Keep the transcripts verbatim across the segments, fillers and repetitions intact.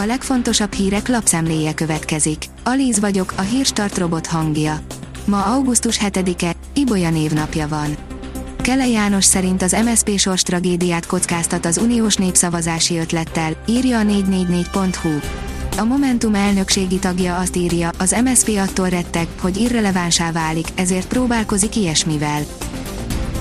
a legfontosabb hírek lapszemléje következik. Alíz vagyok, a Hírstart robot hangja. Ma augusztus hetedike, Ibolya névnapja van. Kele János szerint az em es zé pé sors tragédiát kockáztat az uniós népszavazási ötlettel, írja a négy négy négy pont hu. A Momentum elnökségi tagja azt írja, az em es zé pé attól retteg, hogy irrelevánsá válik, ezért próbálkozik ilyesmivel.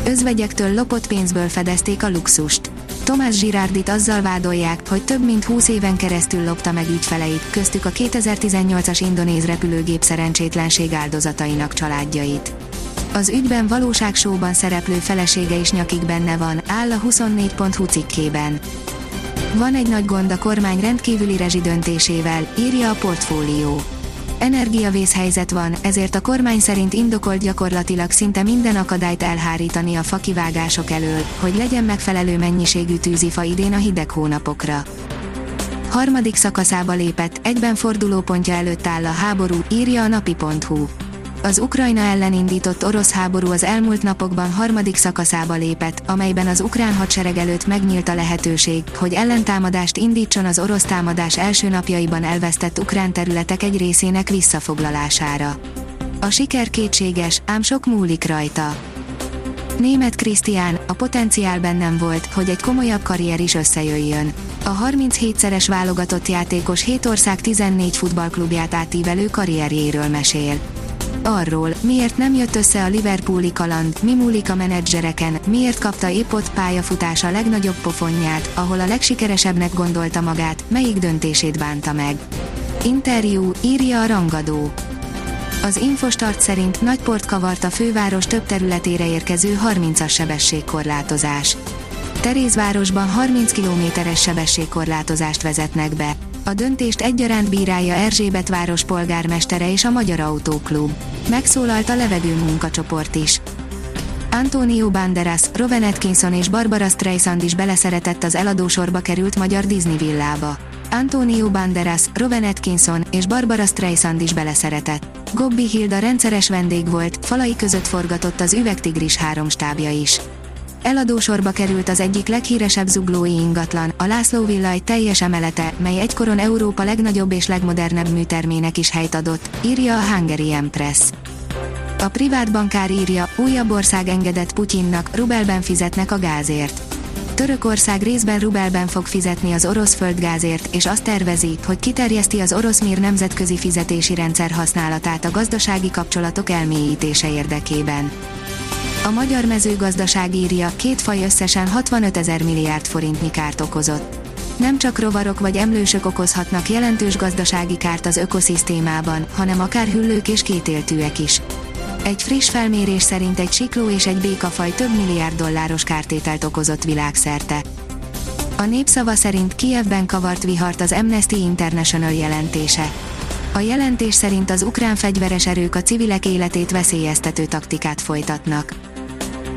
Özvegyektől lopott pénzből fedezték a luxust. Tomás Girardit azzal vádolják, hogy több mint húsz éven keresztül lopta meg ügyfeleit, köztük a kétezer-tizennyolcas indonéz repülőgép szerencsétlenség áldozatainak családjait. Az ügyben valóságsóban szereplő felesége is nyakig benne van, áll a huszonnégy pont hu cikkében. Van egy nagy gond a kormány rendkívüli rezsi döntésével, írja a portfólió. Energiavészhelyzet van, ezért a kormány szerint indokolt gyakorlatilag szinte minden akadályt elhárítani a fakivágások elől, hogy legyen megfelelő mennyiségű tűzifa idén a hideg hónapokra. Harmadik szakaszába lépett, egyben fordulópontja előtt áll a háború, írja a napi pont hu. Az Ukrajna ellen indított orosz háború az elmúlt napokban harmadik szakaszába lépett, amelyben az ukrán hadsereg előtt megnyílt a lehetőség, hogy ellentámadást indítson az orosz támadás első napjaiban elvesztett ukrán területek egy részének visszafoglalására. A siker kétséges, ám sok múlik rajta. Német Krisztián, a potenciál bennem volt, hogy egy komolyabb karrier is összejöjjön. A harminchétszeres válogatott játékos hét ország tizennégy futballklubját átívelő karrierjéről mesél. Arról, miért nem jött össze a liverpooli kaland, mi múlik a menedzsereken, miért kapta épp ott pályafutása legnagyobb pofonját, ahol a legsikeresebbnek gondolta magát, melyik döntését bánta meg. Interjú, írja a rangadó. Az Infostart szerint Nagyport kavart a főváros több területére érkező harmincas sebességkorlátozás. Terézvárosban harminc kilométeres sebességkorlátozást vezetnek be. A döntést egyaránt bírálja Erzsébet város polgármestere és a Magyar Autóklub. Megszólalt a levegő munkacsoport is. Antonio Banderas, Rowan Atkinson és Barbara Streisand is beleszeretett az eladósorba került magyar Disney villába. Antonio Banderas, Rowan Atkinson és Barbara Streisand is beleszeretett. Gobbi Hilda rendszeres vendég volt, falai között forgatott az Üvegtigris három stábja is. Eladósorba került az egyik leghíresebb zuglói ingatlan, a László villa egy teljes emelete, mely egykoron Európa legnagyobb és legmodernebb műtermének is helyt adott, írja a Hungarian Press. A privátbankár írja, újabb ország engedett Putyinnak, rubelben fizetnek a gázért. Törökország részben rubelben fog fizetni az orosz földgázért, és azt tervezi, hogy kiterjeszti az orosz mir nemzetközi fizetési rendszer használatát a gazdasági kapcsolatok elmélyítése érdekében. A magyar mezőgazdaság írja, két faj összesen hatvanötezer milliárd forintnyi kárt okozott. Nem csak rovarok vagy emlősök okozhatnak jelentős gazdasági kárt az ökoszisztémában, hanem akár hüllők és kétéltűek is. Egy friss felmérés szerint egy sikló és egy békafaj több milliárd dolláros kártételt okozott világszerte. A Népszava szerint Kijevben kavart vihart az Amnesty International jelentése. A jelentés szerint az ukrán fegyveres erők a civilek életét veszélyeztető taktikát folytatnak.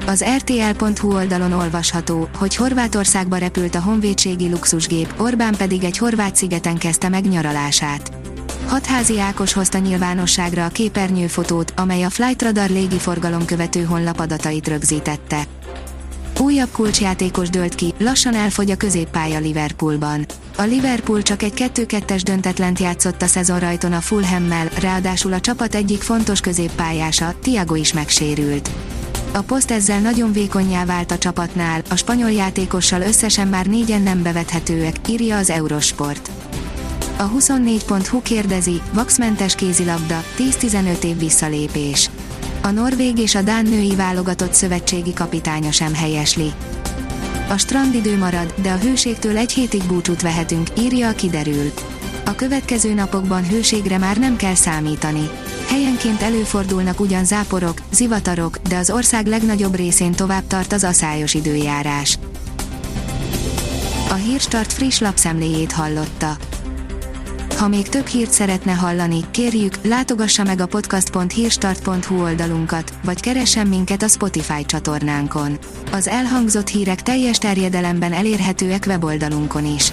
Az er té el pont hu oldalon olvasható, hogy Horvátországba repült a honvédségi luxusgép, Orbán pedig egy horvát szigeten kezdte meg nyaralását. Hatházi Ákos hozta nyilvánosságra a képernyőfotót, amely a Flightradar légiforgalomkövető honlap adatait rögzítette. Újabb kulcsjátékos dőlt ki, lassan elfogy a középpálya Liverpoolban. A Liverpool csak egy kettő kettes döntetlent játszott a szezonrajton a Fulhammel, ráadásul a csapat egyik fontos középpályása, Thiago is megsérült. A poszt ezzel nagyon vékonnyá vált a csapatnál, a spanyol játékossal összesen már négyen nem bevethetőek, írja az Eurosport. A huszonnégy pont hu kérdezi, vaxmentes kézilabda, tíz-tizenöt év visszalépés. A norvég és a dán női válogatott szövetségi kapitánya sem helyesli. A strandidő marad, de a hőségtől egy hétig búcsút vehetünk, írja a kiderül. A következő napokban hőségre már nem kell számítani. Helyenként előfordulnak ugyan záporok, zivatarok, de az ország legnagyobb részén tovább tart az aszályos időjárás. A Hírstart friss lapszemléjét hallotta. Ha még több hírt szeretne hallani, kérjük, látogassa meg a podcast pont hírstart pont hu oldalunkat, vagy keressen minket a Spotify csatornánkon. Az elhangzott hírek teljes terjedelemben elérhetőek weboldalunkon is.